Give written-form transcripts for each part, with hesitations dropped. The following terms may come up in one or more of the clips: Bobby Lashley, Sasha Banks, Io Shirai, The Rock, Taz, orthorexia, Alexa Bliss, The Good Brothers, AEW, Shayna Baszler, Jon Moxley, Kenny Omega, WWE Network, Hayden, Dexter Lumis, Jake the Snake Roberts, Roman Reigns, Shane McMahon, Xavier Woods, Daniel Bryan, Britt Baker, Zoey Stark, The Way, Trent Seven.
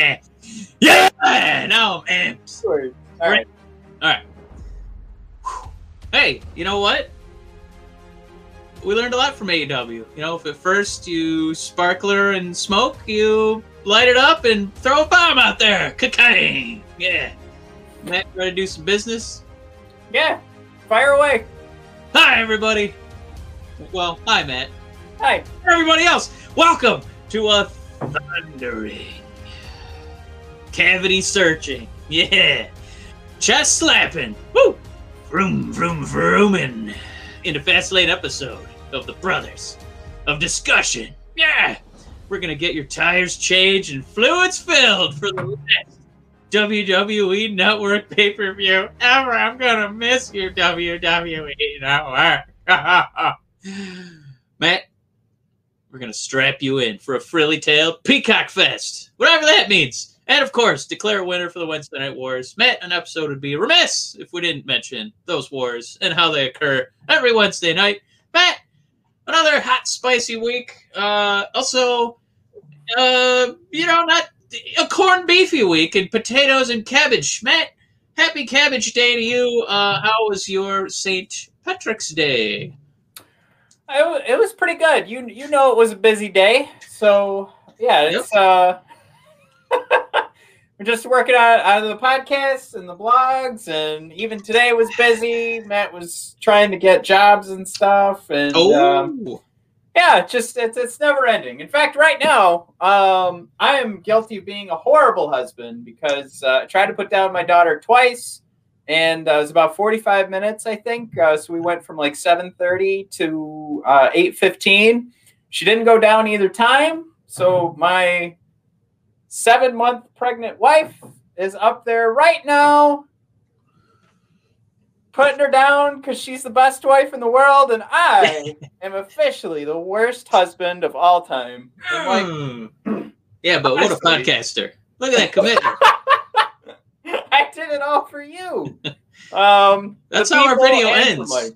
Yeah. Yeah. No, man. Sorry. All right. Hey, you know what? We learned a lot from AEW. You know, if at first you sparkler and smoke, you light it up and throw a bomb out there. Cocaine. Yeah. Matt, you ready to do some business? Yeah. Fire away. Hi, everybody. Well, hi, Matt. Hi. Everybody else, welcome to a thundering, cavity searching, yeah, chest slapping, woo, vroom, vroom, vrooming, in the Fastlane episode of The Brothers of Discussion. Yeah, we're going to get your tires changed and fluids filled for the last WWE Network pay-per-view ever. I'm going to miss you, WWE Network. Matt, we're going to strap you in for a frilly-tailed Peacock Fest, whatever that means. And, of course, declare a winner for the Wednesday Night Wars. Matt, an episode would be remiss if we didn't mention those wars and how they occur every Wednesday night. Matt, another hot, spicy week. Not a corned beefy week and potatoes and cabbage. Matt, happy Cabbage Day to you. How was your St. Patrick's Day? It was pretty good. You know, it was a busy day, so yeah, it's we're just working on the podcasts and the blogs, and even today was busy. Matt was trying to get jobs and stuff, and it's never ending. In fact, right now, I am guilty of being a horrible husband because I tried to put down my daughter twice. And it was about 45 minutes, I think. So we went from like 7:30 to 8:15. She didn't go down either time. So my 7-month pregnant wife is up there right now, putting her down because she's the best wife in the world. And I am officially the worst husband of all time. Like, yeah, but honestly, what a podcaster. Look at that commitment. I did it all for you. That's how our video ends.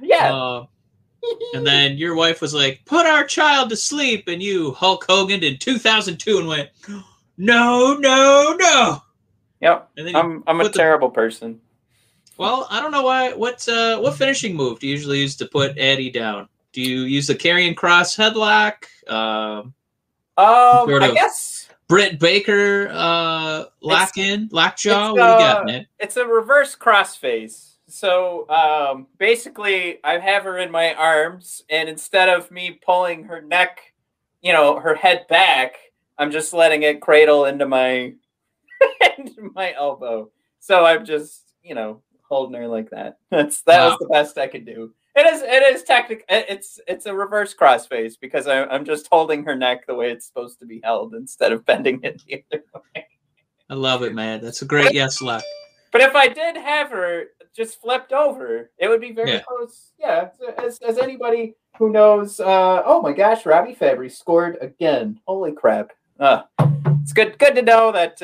Yeah. And then your wife was like, put our child to sleep. And you Hulk Hogan'd in 2002 and went, no, no, no. Yep. And then I'm a terrible person. Well, I don't know why. What finishing move do you usually use to put Eddie down? Do you use the Karrion Kross headlock? I guess. Britt Baker, lockjaw. What do you got, man? It's a reverse crossface. So basically, I have her in my arms, and instead of me pulling her neck, her head back, I'm just letting it cradle into my into my elbow. So I'm just, holding her like that. That was the best I could do. It is technical. It's a reverse crossface because I'm just holding her neck the way it's supposed to be held instead of bending it the other way. I love it, man. That's a great yes lock. But if I did have her just flipped over, it would be very close. Yeah, as anybody who knows, oh my gosh, Robbie Fabry scored again. Holy crap! It's good to know that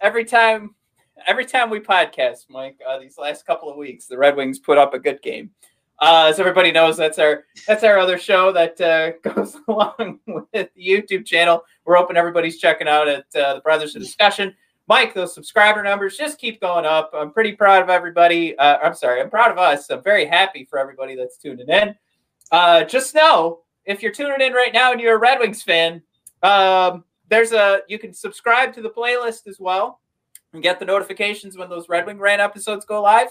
every time we podcast, Mike, these last couple of weeks, the Red Wings put up a good game. As everybody knows, that's our other show that goes along with the YouTube channel. We're hoping everybody's checking out at the Brothers of Discussion. Mike, those subscriber numbers just keep going up. I'm pretty proud of everybody. I'm proud of us. I'm very happy for everybody that's tuning in. Just know, if you're tuning in right now and you're a Red Wings fan, you can subscribe to the playlist as well and get the notifications when those Red Wing Rant episodes go live.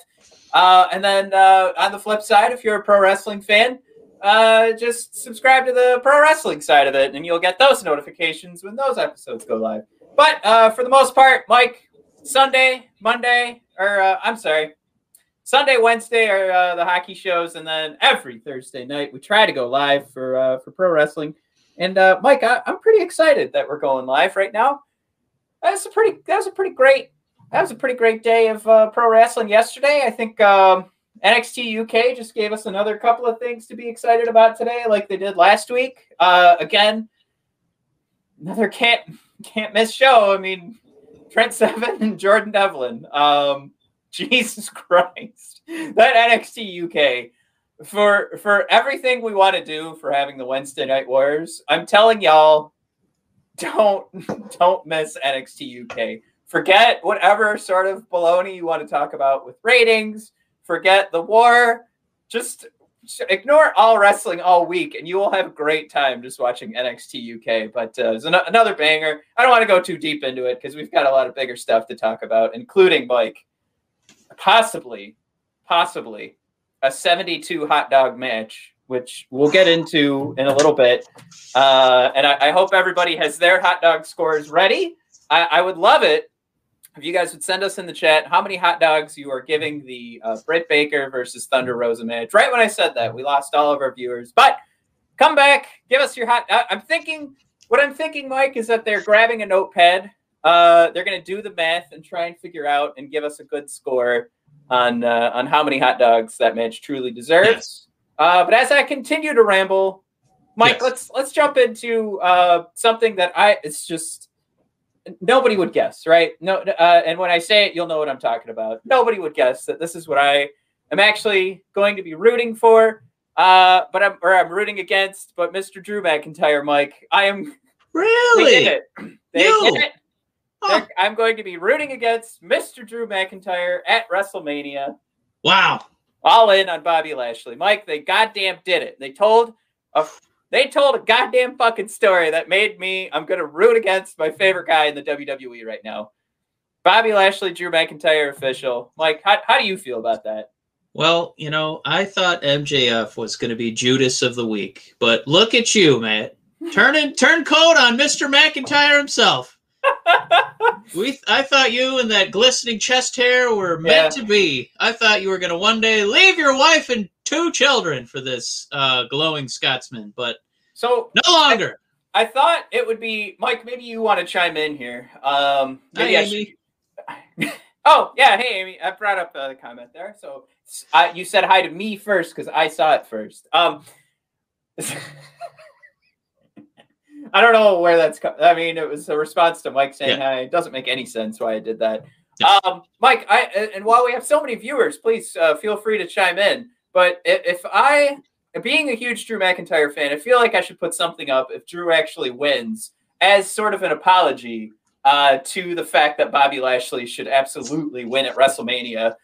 And then on the flip side, if you're a pro wrestling fan, just subscribe to the pro wrestling side of it, and you'll get those notifications when those episodes go live. But for the most part, Mike, Sunday, Wednesday are the hockey shows, and then every Thursday night we try to go live for pro wrestling. And Mike, I'm pretty excited that we're going live right now. That was a pretty great day of pro wrestling yesterday. I think NXT UK just gave us another couple of things to be excited about today, like they did last week. Again, another can't miss show. I mean, Trent Seven and Jordan Devlin. Jesus Christ, that NXT UK. For everything we want to do for having the Wednesday Night Wars, I'm telling y'all. Don't miss NXT UK. Forget whatever sort of baloney you want to talk about with ratings. Forget the war. Just ignore all wrestling all week, and you will have a great time just watching NXT UK. But there's another banger. I don't want to go too deep into it because we've got a lot of bigger stuff to talk about, including like possibly a 72 hot dog match, which we'll get into in a little bit. And I hope everybody has their hot dog scores ready. I would love it if you guys would send us in the chat how many hot dogs you are giving the Britt Baker versus Thunder Rosa match. Right when I said that, we lost all of our viewers. But come back. Give us your hot dog. What I'm thinking, Mike, is that they're grabbing a notepad. They're going to do the math and try and figure out and give us a good score on how many hot dogs that match truly deserves. Yes. But as I continue to ramble, Mike, yes, let's jump into something that it's just nobody would guess, right? No, and when I say it, you'll know what I'm talking about. Nobody would guess that this is what I am actually going to be rooting for, I'm rooting against. But Mr. Drew McIntyre, Mike, I am really they did it. Oh. I'm going to be rooting against Mr. Drew McIntyre at WrestleMania. Wow. All in on Bobby Lashley. Mike, they goddamn did it. They told a goddamn fucking story that made me, I'm going to root against my favorite guy in the WWE right now. Bobby Lashley, Drew McIntyre official. Mike, how do you feel about that? Well, you know, I thought MJF was going to be Judas of the week, but look at you, Matt. Turn coat on Mr. McIntyre himself. I thought you and that glistening chest hair were meant to be. I thought you were going to one day leave your wife and two children for this glowing Scotsman, but so no longer. I thought it would be, Mike, maybe you want to chime in here. Hi, Amy. Oh, yeah. Hey, Amy. I brought up the comment there. So you said hi to me first because I saw it first. I don't know where that's coming. I mean, it was a response to Mike saying, "Hi." It doesn't make any sense why I did that. No. Mike, and while we have so many viewers, please feel free to chime in. But if I, being a huge Drew McIntyre fan, I feel like I should put something up if Drew actually wins as sort of an apology to the fact that Bobby Lashley should absolutely win at WrestleMania.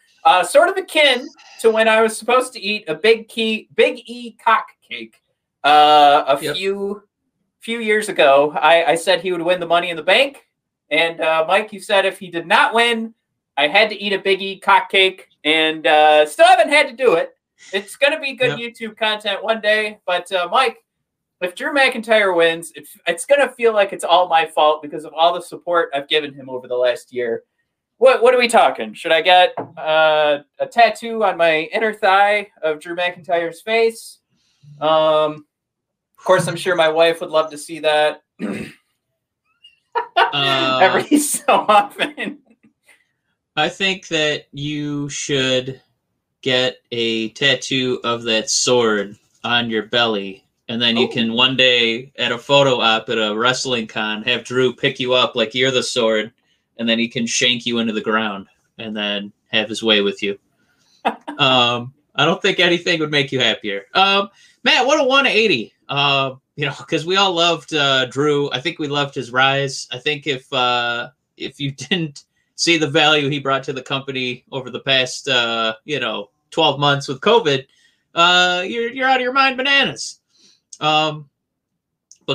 Sort of akin to when I was supposed to eat a Big E cock cake a few years ago. I said he would win the Money in the Bank. And Mike, you said if he did not win, I had to eat a Big E cock cake, and still haven't had to do it. It's going to be good YouTube content one day. But Mike, if Drew McIntyre wins, it's going to feel like it's all my fault because of all the support I've given him over the last year. What are we talking? Should I get a tattoo on my inner thigh of Drew McIntyre's face? Of course, I'm sure my wife would love to see that every so often. I think that you should get a tattoo of that sword on your belly, and then you can one day at a photo op at a wrestling con have Drew pick you up like you're the sword, and then he can shank you into the ground and then have his way with you. I don't think anything would make you happier. Matt, what a 180. Because we all loved Drew. I think we loved his rise. I think if you didn't see the value he brought to the company over the past 12 months with COVID, you're out of your mind bananas. But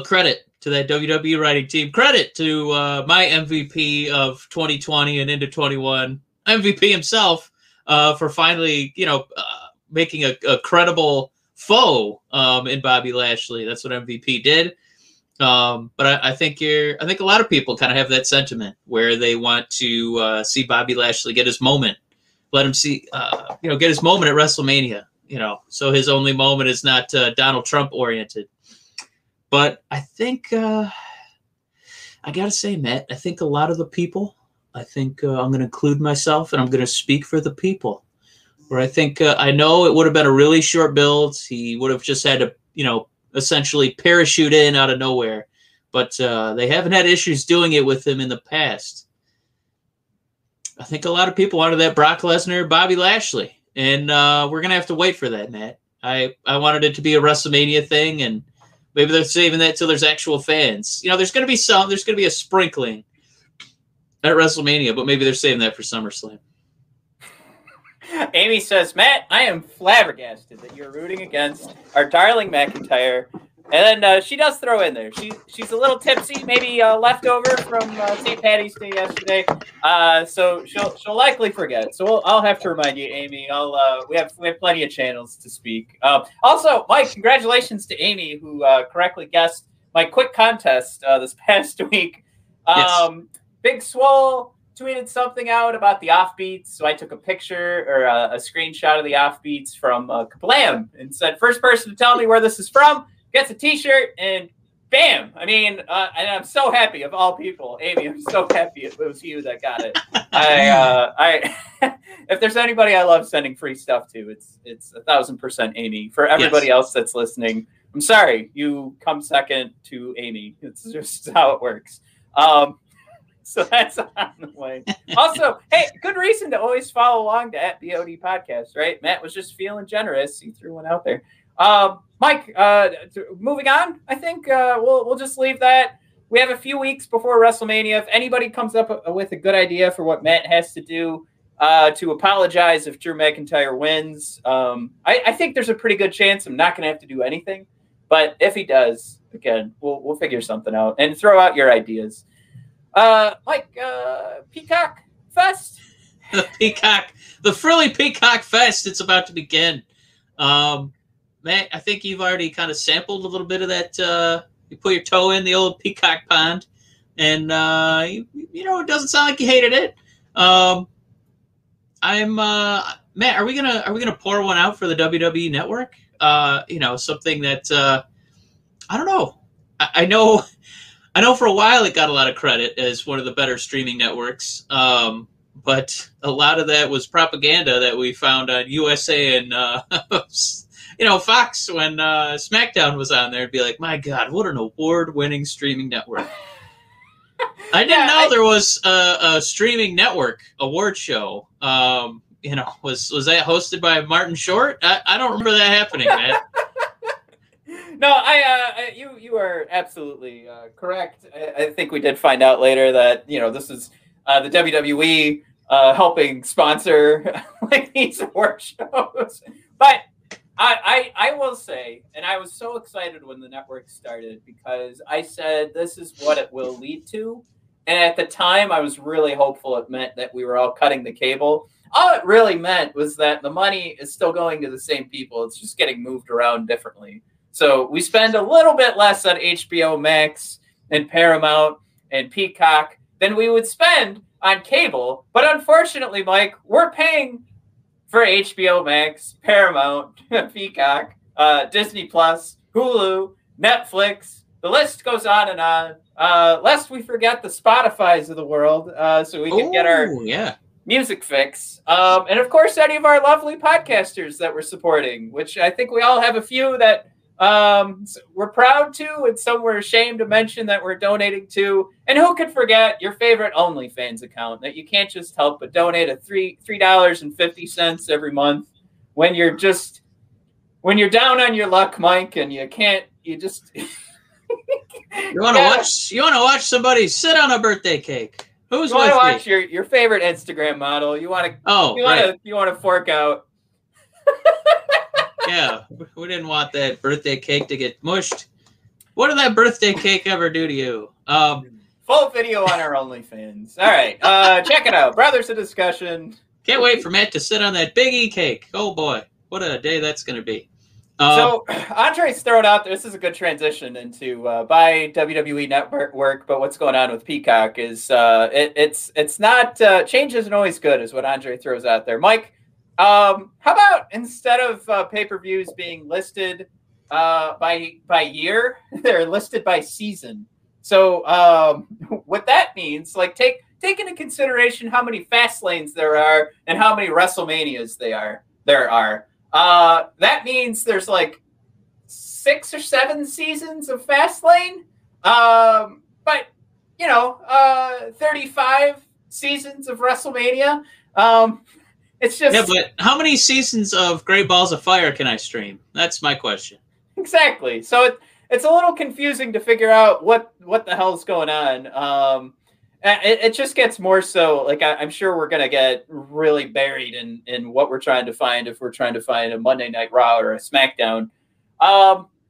credit to that WWE writing team. Credit to my MVP of 2020 and into 21, MVP himself, for finally making a credible foe in Bobby Lashley. That's what MVP did. But I think a lot of people kind of have that sentiment where they want to see Bobby Lashley get his moment, let him see, get his moment at WrestleMania, so his only moment is not Donald Trump oriented. But I think, I got to say, Matt, I think a lot of the people, I'm going to include myself, and I'm going to speak for the people, where I think I know it would have been a really short build. He would have just had to, essentially parachute in out of nowhere. But they haven't had issues doing it with him in the past. I think a lot of people wanted that Brock Lesnar, Bobby Lashley. And we're going to have to wait for that, Matt. I wanted it to be a WrestleMania thing, and Maybe they're saving that till there's actual fans. You know, there's going to be some. There's going to be a sprinkling at WrestleMania, but maybe they're saving that for SummerSlam. Amy says, Matt, I am flabbergasted that you're rooting against our darling McIntyre. And then she does throw in there. She's a little tipsy, maybe leftover from St. Paddy's Day yesterday. So she'll likely forget. So I'll have to remind you, Amy. We have plenty of channels to speak. Also, Mike, congratulations to Amy, who correctly guessed my quick contest this past week. Yes. Big Swole tweeted something out about the offbeats, so I took a picture or a screenshot of the offbeats from Kablam and said, first person to tell me where this is from gets a T-shirt, and bam! I mean, and I'm so happy of all people, Amy. I'm so happy it was you that got it. I if there's anybody I love sending free stuff to, it's 1,000% Amy. For everybody else that's listening, I'm sorry you come second to Amy. It's just how it works. So that's on the way. Also, hey, good reason to always follow along to @BOD podcast, right? Matt was just feeling generous. He threw one out there. Mike, moving on, I think we'll just leave that. We have a few weeks before WrestleMania. If anybody comes up with a good idea for what Matt has to do to apologize if Drew McIntyre wins, I think there's a pretty good chance I'm not going to have to do anything. But if he does, again, we'll figure something out and throw out your ideas. Mike, Peacock Fest. The Frilly Peacock Fest. It's about to begin. Matt, I think you've already kind of sampled a little bit of that. You put your toe in the old Peacock Pond, and you know it doesn't sound like you hated it. Matt, are we gonna pour one out for the WWE Network? You know, something that I don't know. I know for a while it got a lot of credit as one of the better streaming networks, but a lot of that was propaganda that we found on USA and. You know, Fox, when SmackDown was on there, would be like, my God, what an award-winning streaming network. I didn't know there was a streaming network award show. You know, was that hosted by Martin Short? I don't remember that happening, man. No, you are absolutely correct. I think we did find out later that, you know, this is the WWE helping sponsor like these award shows. But... I will say, and I was so excited when the network started because I said this is what it will lead to. And at the time, I was really hopeful it meant that we were all cutting the cable. All it really meant was that the money is still going to the same people. It's just getting moved around differently. So we spend a little bit less on HBO Max and Paramount and Peacock than we would spend on cable. But unfortunately, Mike, we're paying... for HBO Max, Paramount, Peacock, Disney Plus, Hulu, Netflix, the list goes on and on. Lest we forget the Spotify's of the world, so we can get our music fix. And of course, any of our lovely podcasters that we're supporting, which I think we all have a few that we're proud to, and some we're ashamed to mention that we're donating to. And who could forget your favorite OnlyFans account that you can't just help but donate a $3.50 every month when you're just down on your luck, Mike, and you can't you want to watch somebody sit on a birthday cake. Who's you want to watch your favorite Instagram model? You want to you want to fork out. Yeah, we didn't want that birthday cake to get mushed. What did that birthday cake ever do to you? Full video on our OnlyFans. All right, check it out. Brothers of Discussion. Can't wait for Matt to sit on that Big E cake. Oh, boy. What a day that's going to be. So Andre's thrown out there. This is a good transition into by WWE Network, but what's going on with Peacock is it's not – change isn't always good is what Andre throws out there. Mike? How about instead of pay-per-views being listed by year, they're listed by season. So what that means, like take into consideration how many Fastlanes there are and how many WrestleManias there are. That means there's like 6 or 7 seasons of Fastlane, but you know, 35 seasons of WrestleMania. It's just but how many seasons of Great Balls of Fire can I stream? That's my question. Exactly. So it's a little confusing to figure out what the hell's going on. It just gets more so, like, I'm sure we're going to get really buried in what we're trying to find if we're trying to find a Monday Night Raw or a SmackDown.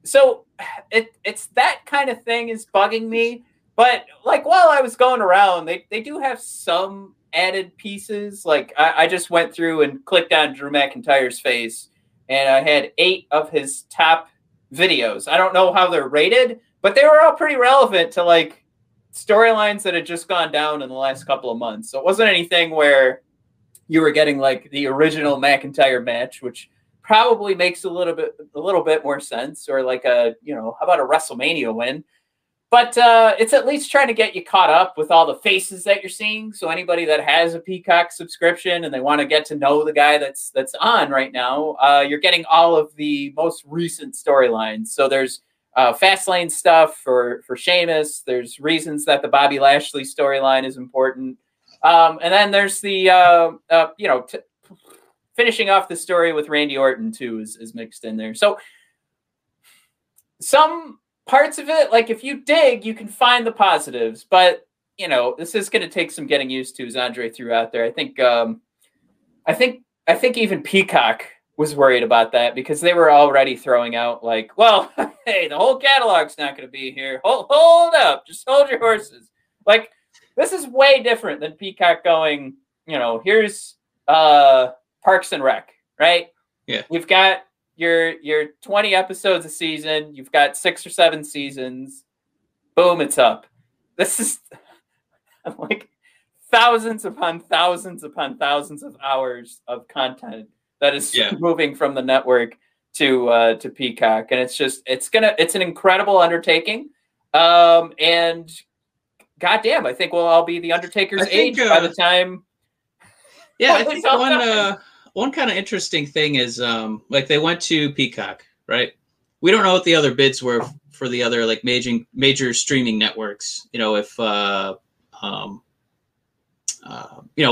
So it's that kind of thing is bugging me. But, like, while I was going around, they do have some added pieces. Like, I just went through and clicked on Drew McIntyre's face, and I had 8 of his top videos. I don't know how they're rated, but they were all pretty relevant to, like, storylines that had just gone down in the last couple of months. So it wasn't anything where you were getting like the original McIntyre match, which probably makes a little bit more sense, or like a, you know, how about a WrestleMania win? But it's at least trying to get you caught up with all the faces that you're seeing. So anybody that has a Peacock subscription and they want to get to know the guy that's on right now, you're getting all of the most recent storylines. So there's Fastlane stuff for Sheamus. There's reasons that the Bobby Lashley storyline is important. And then there's the, finishing off the story with Randy Orton too is mixed in there. So some parts of it, like if you dig, you can find the positives, but you know, this is going to take some getting used to, as Andre threw out there. I think even Peacock was worried about that, because they were already throwing out like, well, hey, the whole catalog's not going to be here. Hold up. Just hold your horses. Like, this is way different than Peacock going, you know, here's Parks and Rec, right? Yeah. You've got your 20 episodes a season. You've got 6 or 7 seasons. Boom, it's up. This is like thousands upon thousands upon thousands of hours of content that is moving from the network to Peacock. And it's an incredible undertaking. And goddamn, I think we'll all be the Undertaker's age by the time. Yeah. I think one kind of interesting thing is like they went to Peacock, right? We don't know what the other bids were for the other like major streaming networks. You know, if you know,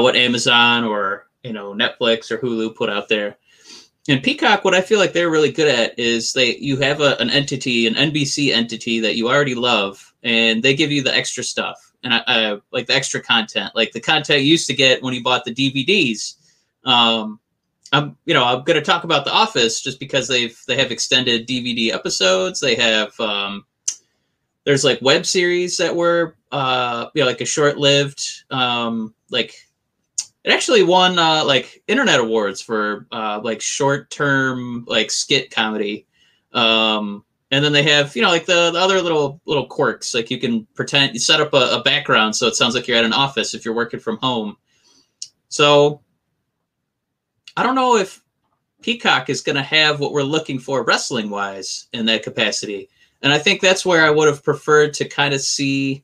what Amazon or, you know, Netflix or Hulu put out there. And Peacock, what I feel like they're really good at is you have an entity, an NBC entity that you already love, and they give you the extra stuff and I like the extra content, like the content you used to get when you bought the DVDs. I'm going to talk about The Office just because they have extended DVD episodes. They have there's like web series that were like a short-lived it actually won like internet awards for like short-term like skit comedy, and then they have, you know, like the other little quirks, like you can pretend you set up a background so it sounds like you're at an office if you're working from home. So I don't know if Peacock is going to have what we're looking for wrestling-wise in that capacity, and I think that's where I would have preferred to kind of see,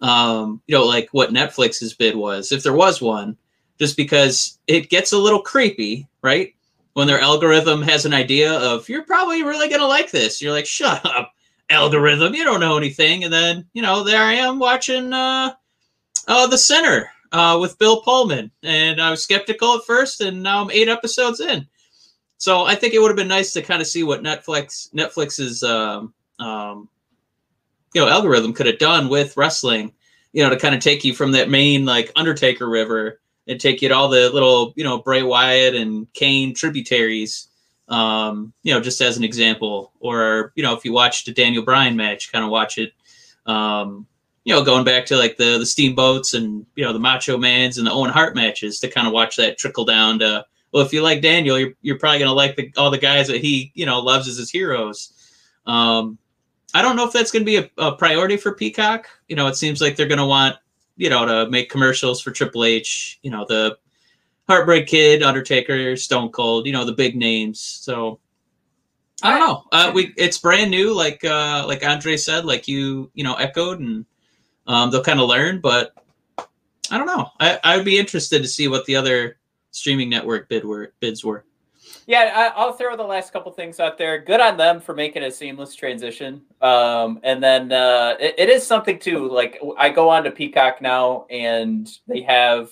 like what Netflix's bid was, if there was one. Just because it gets a little creepy, right? When their algorithm has an idea of, you're probably really going to like this. You're like, shut up, algorithm. You don't know anything. And then, you know, there I am watching The Sinner with Bill Pullman. And I was skeptical at first, and now I'm 8 episodes in. So I think it would have been nice to kind of see what Netflix's algorithm could have done with wrestling, you know, to kind of take you from that main, like, Undertaker river and take you to all the little, you know, Bray Wyatt and Kane tributaries, just as an example. Or, you know, if you watched a Daniel Bryan match, kind of watch it, going back to like the Steamboats and, you know, the Macho Mans and the Owen Hart matches, to kind of watch that trickle down to, well, if you like Daniel, you're probably going to like all the guys that he, you know, loves as his heroes. I don't know if that's going to be a priority for Peacock. You know, it seems like they're going to want, you know, to make commercials for Triple H, you know, the Heartbreak Kid, Undertaker, Stone Cold, you know, the big names. So I don't know. It's brand new. Like Andre said, like you echoed, and they'll kind of learn, but I don't know. I would be interested to see what the other streaming network bids were. Yeah, I'll throw the last couple things out there. Good on them for making a seamless transition. And then it is something, too. Like, I go on to Peacock now, and they have,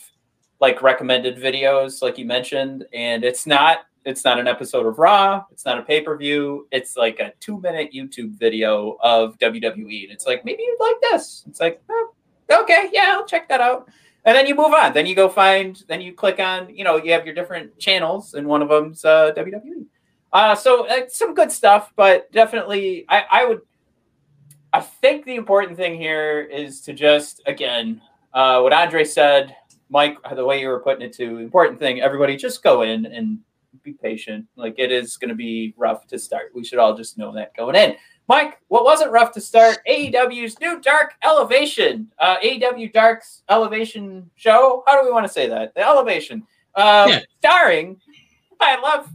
like, recommended videos, like you mentioned. And it's not It's not an episode of Raw. It's not a pay-per-view. It's like a 2-minute YouTube video of WWE. And it's like, maybe you'd like this. It's like, oh, okay, yeah, I'll check that out. And then you move on. Then you go find, then you click on, you know, you have your different channels and one of them's WWE. So some good stuff, but definitely I think the important thing here is to just, again, what Andre said, Mike, the way you were putting it to, important thing, everybody just go in and be patient. Like, it is going to be rough to start. We should all just know that going in. Mike, what wasn't rough to start? AEW's new Dark Elevation. AEW Dark's Elevation show. How do we want to say that? The Elevation. Yeah. Starring, I love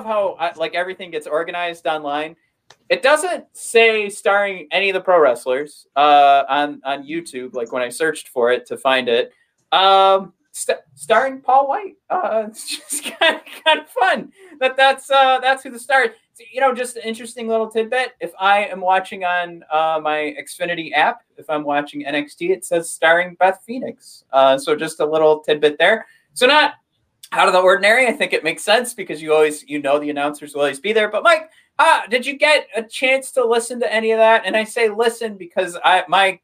how, like, everything gets organized online. It doesn't say starring any of the pro wrestlers on YouTube, like when I searched for it to find it. Starring Paul White. It's just kind of fun that's who the star is. You know, just an interesting little tidbit. If I am watching on my Xfinity app, if I'm watching NXT, it says starring Beth Phoenix. So just a little tidbit there. So not out of the ordinary. I think it makes sense because you always, you know, the announcers will always be there. But Mike, did you get a chance to listen to any of that? And I say listen because my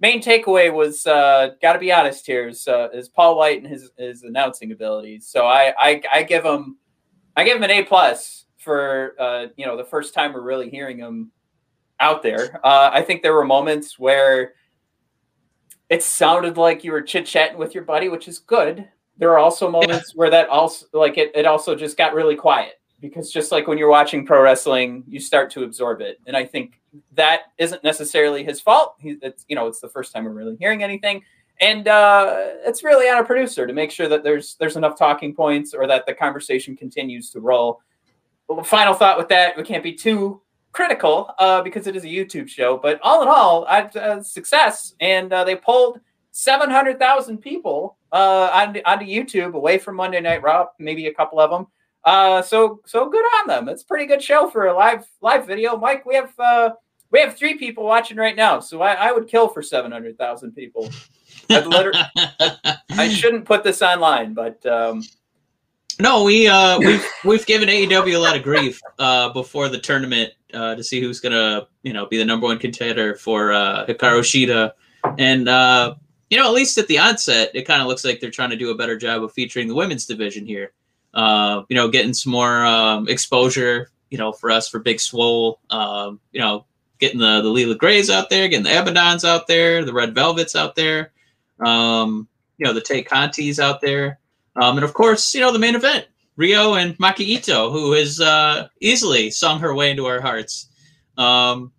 main takeaway was, got to be honest here, is Paul White and his announcing abilities. So I give him an A+ for, you know, the first time we're really hearing him out there. I think there were moments where it sounded like you were chit-chatting with your buddy, which is good. There are also moments where that also, like, it also just got really quiet. Because just like when you're watching pro wrestling, you start to absorb it. And I think that isn't necessarily his fault. It's the first time we're really hearing anything. And it's really on a producer to make sure that there's enough talking points or that the conversation continues to roll. Final thought with that, we can't be too critical because it is a YouTube show. But all in all, success. And they polled 700,000 people onto YouTube away from Monday Night Raw, maybe a couple of them. So good on them. It's a pretty good show for a live video. Mike, we have 3 people watching right now. So I would kill for 700,000 people. I shouldn't put this online, but no, we've given AEW a lot of grief before the tournament to see who's gonna be the number one contender for Hikaru Shida, and at least at the onset, it kind of looks like they're trying to do a better job of featuring the women's division here. Getting some more exposure, for us, for Big Swole, getting the Leela Grays out there, getting the Abadons out there, the Red Velvets out there, the Tay Contis out there. And of course, the main event, Rio and Maki Ito, who has easily sung her way into our hearts. So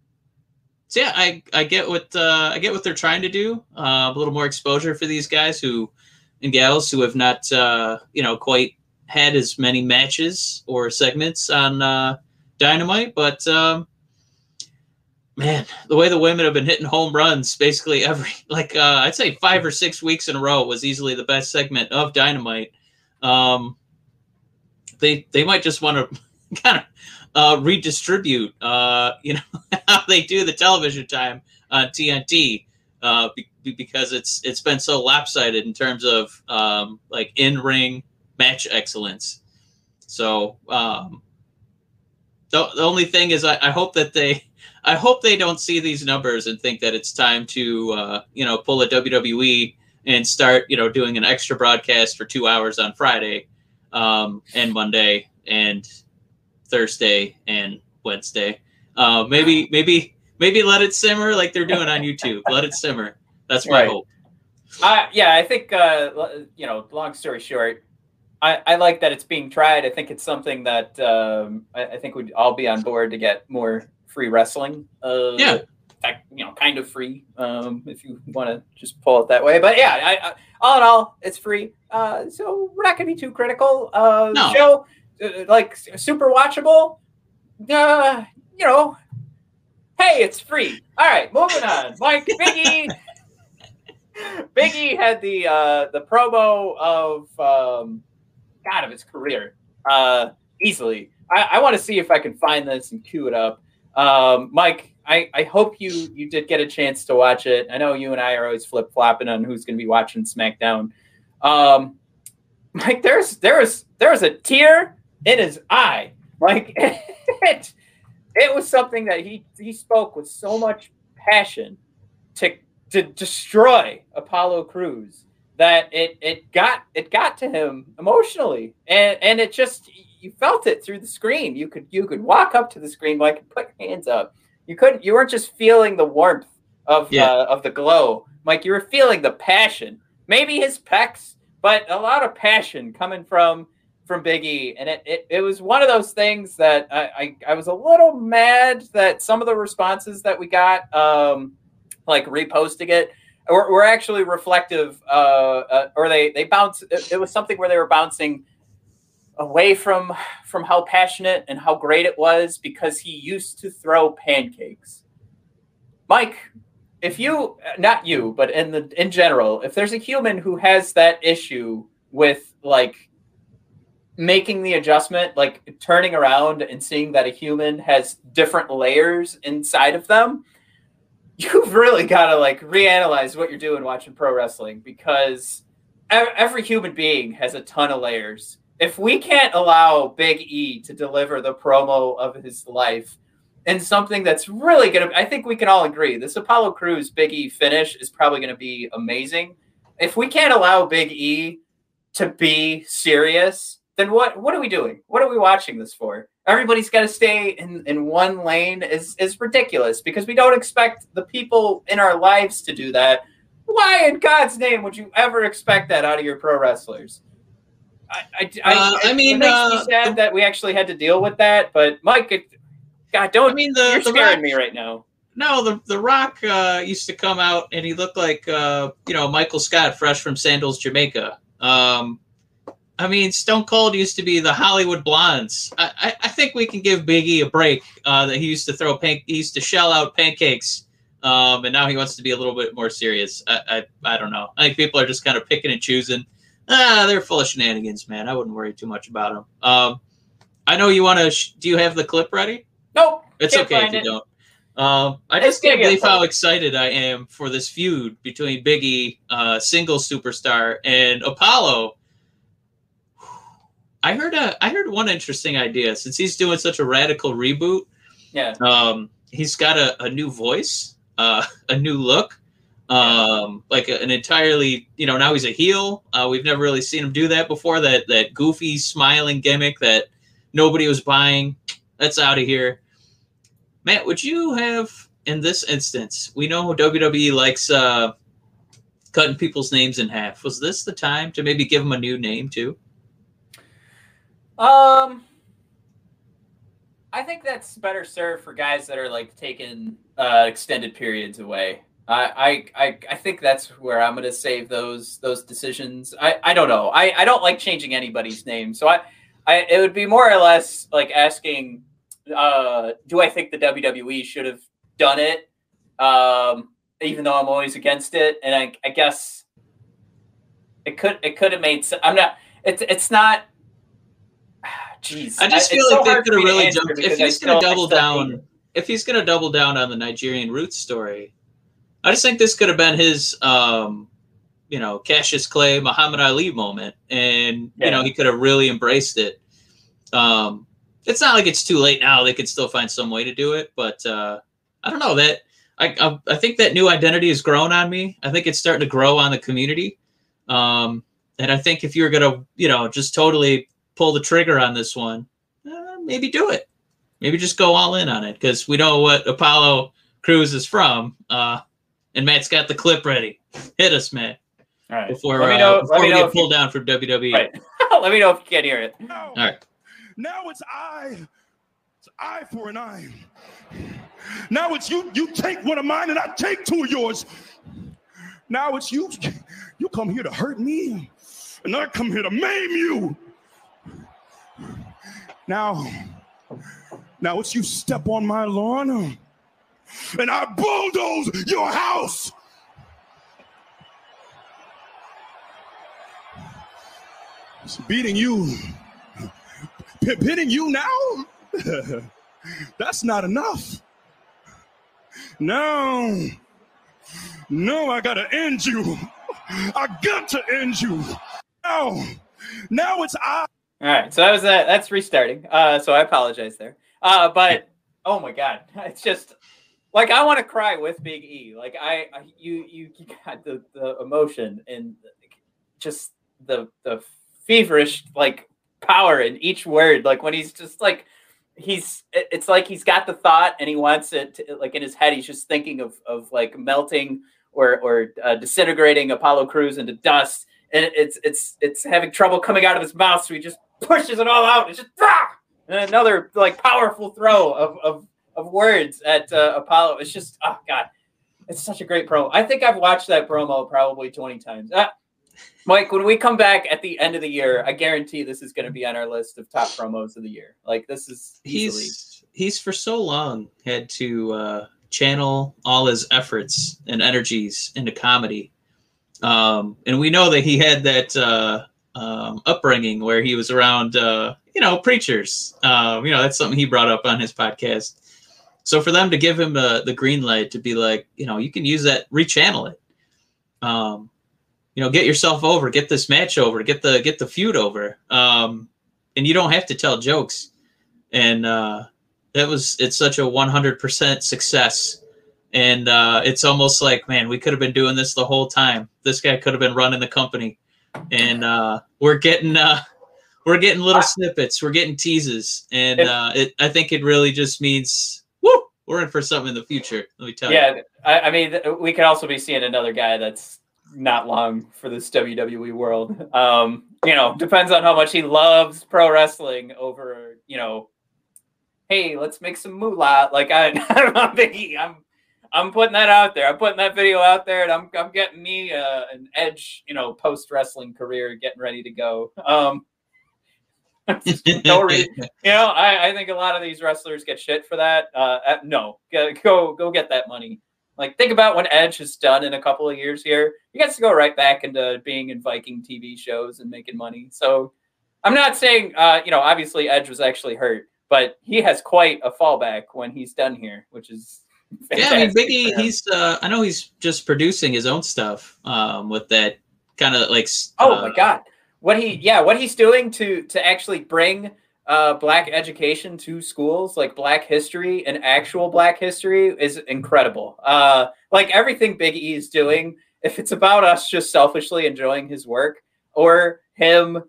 yeah, I get what they're trying to do. A little more exposure for these guys and gals who have not, quite had as many matches or segments on Dynamite, but man, the way the women have been hitting home runs basically every, I'd say 5 or 6 weeks in a row was easily the best segment of Dynamite. They might just want to kind of redistribute, how they do the television time on TNT, because it's been so lopsided in terms of in-ring match excellence. So the only thing is I hope they don't see these numbers and think that it's time to pull a WWE and start doing an extra broadcast for 2 hours on Friday and Monday and Thursday and Wednesday. Maybe let it simmer like they're doing on YouTube. Let it simmer. That's my hope. I think long story short, I like that it's being tried. I think it's something that I think we'd all be on board to get more free wrestling. Kind of free if you want to just pull it that way. But yeah, I, all in all, it's free. So we're not going to be too critical. No. Show super watchable. Hey, it's free. All right, moving on. Mike, Big E had the promo of. Out of his career easily. I want to see if I can find this and cue it up. Mike, I hope you did get a chance to watch it. I know you and I are always flip-flopping on who's going to be watching SmackDown. Like there was a tear in his eye. Like it was something that he spoke with so much passion to destroy Apollo Crews that it got to him emotionally, and it just, you felt it through the screen. You could walk up to the screen, like, and put your hands up. You weren't just feeling the warmth of the glow. Like, you were feeling the passion. Maybe his pecs, but a lot of passion coming from Big E. And it was one of those things that I was a little mad that some of the responses that we got, like reposting it, were actually reflective, or they bounced. It was something where they were bouncing away from how passionate and how great it was because he used to throw pancakes. Mike, if you, not you, but in general, if there's a human who has that issue with like making the adjustment, like turning around and seeing that a human has different layers inside of them, you've really got to like reanalyze what you're doing watching pro wrestling, because every human being has a ton of layers. If we can't allow Big E to deliver the promo of his life and something that's really going to, I think we can all agree, this Apollo Crews Big E finish is probably going to be amazing. If we can't allow Big E to be serious, then what are we doing? What are we watching this for? Everybody's got to stay in one lane is ridiculous, because we don't expect the people in our lives to do that. Why in God's name would you ever expect that out of your pro wrestlers? I mean, it makes me sad that we actually had to deal with that. But Mike, you're scaring me right now. No, the Rock used to come out and he looked like Michael Scott fresh from Sandals, Jamaica. I mean, Stone Cold used to be the Hollywood Blondes. I think we can give Big E a break. That he used to shell out pancakes, and now he wants to be a little bit more serious. I don't know. I think people are just kind of picking and choosing. They're full of shenanigans, man. I wouldn't worry too much about them. I know you want to. Do you have the clip ready? Nope. It's okay if you don't. I just can't believe how excited I am for this feud between Big E, single superstar, and Apollo. I heard one interesting idea. Since he's doing such a radical reboot, yeah. He's got a new voice, a new look. Like an entirely, now he's a heel. We've never really seen him do that before. That goofy smiling gimmick that nobody was buying. That's out of here. Matt, would you have, in this instance, we know WWE likes cutting people's names in half. Was this the time to maybe give him a new name too? I think that's better served for guys that are like taking extended periods away. I think that's where I'm going to save those decisions. I don't know. I don't like changing anybody's name. So it would be more or less like asking, do I think the WWE should have done it? Even though I'm always against it. And I guess it could have made sense. I'm not, it's not, geez. I just feel like they could have really jumped. If he's going to double down on the Nigerian roots story, I just think this could have been his, Cassius Clay, Muhammad Ali moment. And, he could have really embraced it. It's not like it's too late now. They could still find some way to do it. But I don't know that. I think that new identity has grown on me. I think it's starting to grow on the community. And I think if you're going to, just totally pull the trigger on this one, maybe do it. Maybe just go all in on it, because we know what Apollo Crews is from. And Matt's got the clip ready. Hit us, Matt. All right. Before we get pulled down from WWE. Right. Let me know if you can't hear it. No. All right. Now it's I. It's I for an I. Now it's you. You take one of mine, and I take two of yours. Now it's you. You come here to hurt me, and I come here to maim you. Now it's you step on my lawn, and I bulldoze your house. It's beating you. Pitting you now? That's not enough. No, I gotta end you. I got to end you. Now, Now it's I. All right, so that was that. That's restarting. So I apologize there. But oh my God, it's just like I want to cry with Big E. Like you got the emotion and just the feverish like power in each word. Like when he's just like it's like he's got the thought and he wants it to, like in his head. He's just thinking of like melting or disintegrating Apollo Crews into dust. And it's having trouble coming out of his mouth, so he just pushes it all out. It's just and another like powerful throw of words at Apollo. It's just oh God, it's such a great promo. I think I've watched that promo probably 20 times. Mike, when we come back at the end of the year, I guarantee this is going to be on our list of top promos of the year. Like this is he's for so long had to channel all his efforts and energies into comedy. And we know that he had that upbringing where he was around, preachers. That's something he brought up on his podcast. So for them to give him the green light to be like, you can use that, rechannel it. Get yourself over, get this match over, get the feud over. And you don't have to tell jokes. And it's such a 100% success. And it's almost like, man, we could have been doing this the whole time. This guy could have been running the company, and we're getting little snippets, we're getting teases, and I think it really just means, woo, we're in for something in the future. Let me tell you. Yeah, I mean, we could also be seeing another guy that's not long for this WWE world. Depends on how much he loves pro wrestling over, hey, let's make some moolah. Like I don't know, Big E, I'm putting that out there. I'm putting that video out there, and I'm getting me an edge, post wrestling career, getting ready to go. No reason, I think a lot of these wrestlers get shit for that. No, go get that money. Like, think about when Edge is done in a couple of years here. He gets to go right back into being in Viking TV shows and making money. So, I'm not saying, obviously Edge was actually hurt, but he has quite a fallback when he's done here, which is. Yeah, I mean, Big E, I know he's just producing his own stuff with that kind of like. Oh my God, what he's doing to actually bring black education to schools, like black history and actual black history, is incredible. Like everything Big E is doing, if it's about us just selfishly enjoying his work or him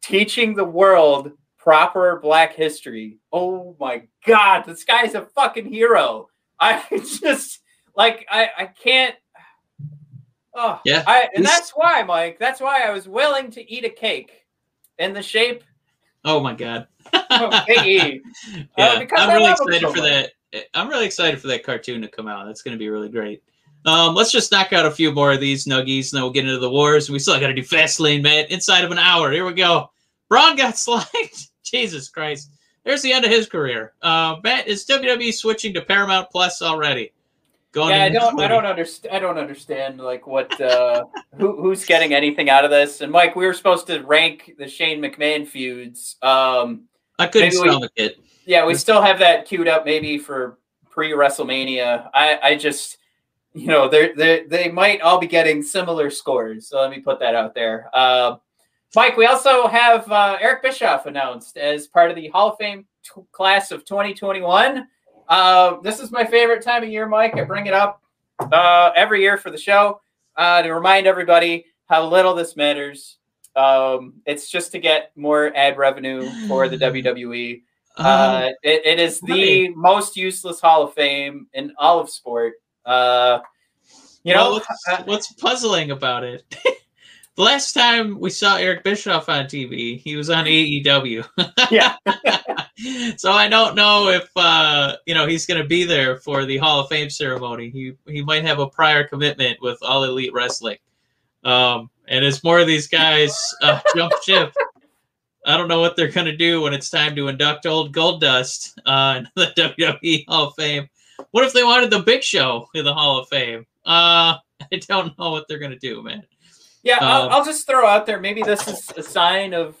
teaching the world proper black history, oh my God, this guy's a fucking hero. I can't. Oh, yeah. That's why, Mike. That's why I was willing to eat a cake in the shape. Oh my God. Hey, yeah. I'm really excited for that. I'm really excited for that cartoon to come out. That's going to be really great. Let's just knock out a few more of these nuggies, and then we'll get into the wars. We still got to do Fastlane, Matt. Inside of an hour, here we go. Braun got slacked. Jesus Christ. There's the end of his career. Matt, is WWE switching to Paramount Plus already? I don't understand. Like what? Who's getting anything out of this? And Mike, we were supposed to rank the Shane McMahon feuds. I couldn't stomach it. Yeah, we still have that queued up, maybe for pre-WrestleMania. I just, they might all be getting similar scores. So let me put that out there. Mike, we also have Eric Bischoff announced as part of the Hall of Fame class of 2021. This is my favorite time of year, Mike. I bring it up every year for the show to remind everybody how little this matters. It's just to get more ad revenue for the WWE. It is the most useless Hall of Fame in all of sport. What's puzzling about it? The last time we saw Eric Bischoff on TV, he was on AEW. Yeah. So I don't know if, he's going to be there for the Hall of Fame ceremony. He might have a prior commitment with All Elite Wrestling. And it's more of these guys jump ship. I don't know what they're going to do when it's time to induct old Goldust into the WWE Hall of Fame. What if they wanted the Big Show in the Hall of Fame? I don't know what they're going to do, man. Yeah, I'll just throw out there, maybe this is a sign of,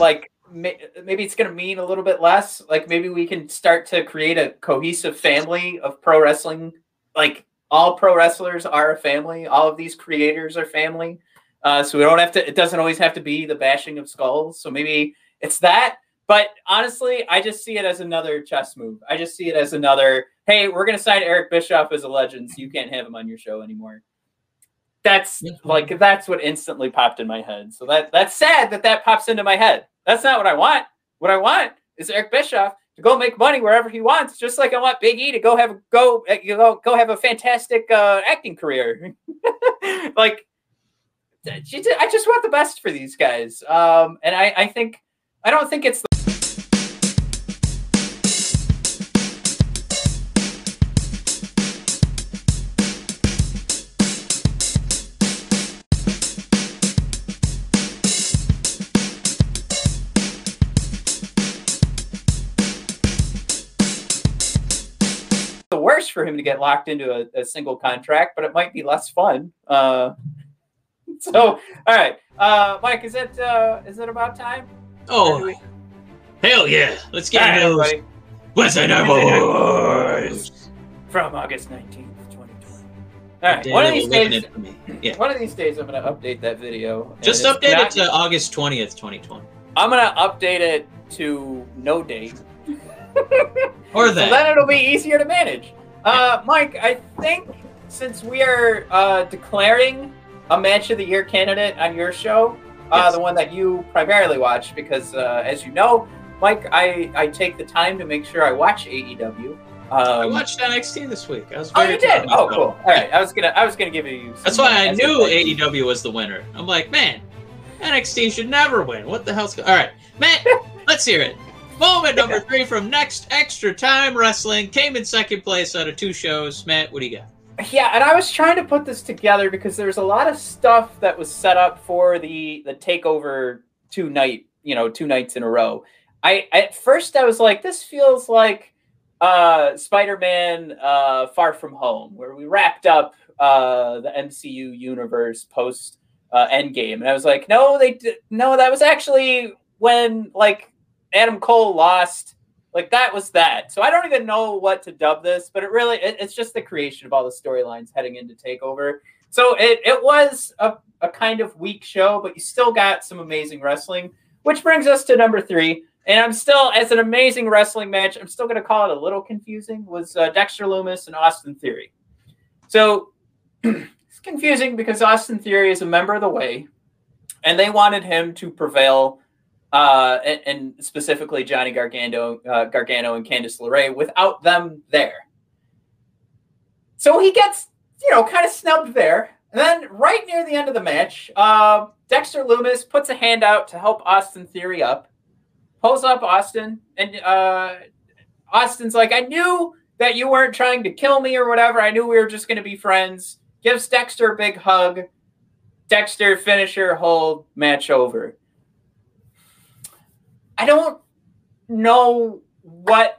like, maybe it's going to mean a little bit less. Like, maybe we can start to create a cohesive family of pro wrestling. Like, all pro wrestlers are a family. All of these creators are family. So we don't have to, it doesn't always have to be the bashing of skulls. So maybe it's that. But honestly, I just see it as another chess move. I just see it as another, hey, we're going to sign Eric Bischoff as a legend, so you can't have him on your show anymore. That's like, that's what instantly popped in my head. So that's sad that pops into my head. That's not what I want. What I want is Eric Bischoff to go make money wherever he wants, just like I want Big E to go have a fantastic acting career. Like, I just want the best for these guys. And I don't think it's the worst for him to get locked into a single contract, but it might be less fun. So, all right, Mike, is it about time? Oh, hell yeah! Let's get those Wednesday Night Wars from August 19th, 2020. All right, one of these days I'm gonna update that video. Just update it to August 20th, 2020. I'm gonna update it to no date, or that. So then it'll be easier to manage. Mike, I think since we are declaring a match of the year candidate on your show. Yes. The one that you primarily watch, because as you know, Mike, I take the time to make sure I watch AEW. I watched NXT this week. I was you did? Oh, cool. All right, I was gonna give you. That's why I knew AEW was the winner. I'm like, man, NXT should never win. What the hell's going? All right, Matt, let's hear it. Moment number three from Next Extra Time Wrestling came in second place out of two shows. Matt, what do you got? Yeah, and I was trying to put this together because there was a lot of stuff that was set up for the takeover two nights in a row. At first I was like, this feels like Spider-Man Far From Home, where we wrapped up the MCU universe post Endgame, and I was like, no, that was actually when like Adam Cole lost. Like, that was that. So I don't even know what to dub this, but it's just the creation of all the storylines heading into TakeOver. So it was a kind of weak show, but you still got some amazing wrestling, which brings us to number three. And I'm still, as an amazing wrestling match, I'm still going to call it a little confusing, was Dexter Lumis and Austin Theory. So it's confusing because Austin Theory is a member of The Way, and they wanted him to prevail and specifically Johnny Gargano and Candice LeRae without them there. So he gets, kind of snubbed there. And then right near the end of the match, Dexter Lumis puts a hand out to help Austin Theory up, pulls up Austin, and Austin's like, I knew that you weren't trying to kill me or whatever. I knew we were just going to be friends. Gives Dexter a big hug. Dexter, finisher, hold, match over. I don't know what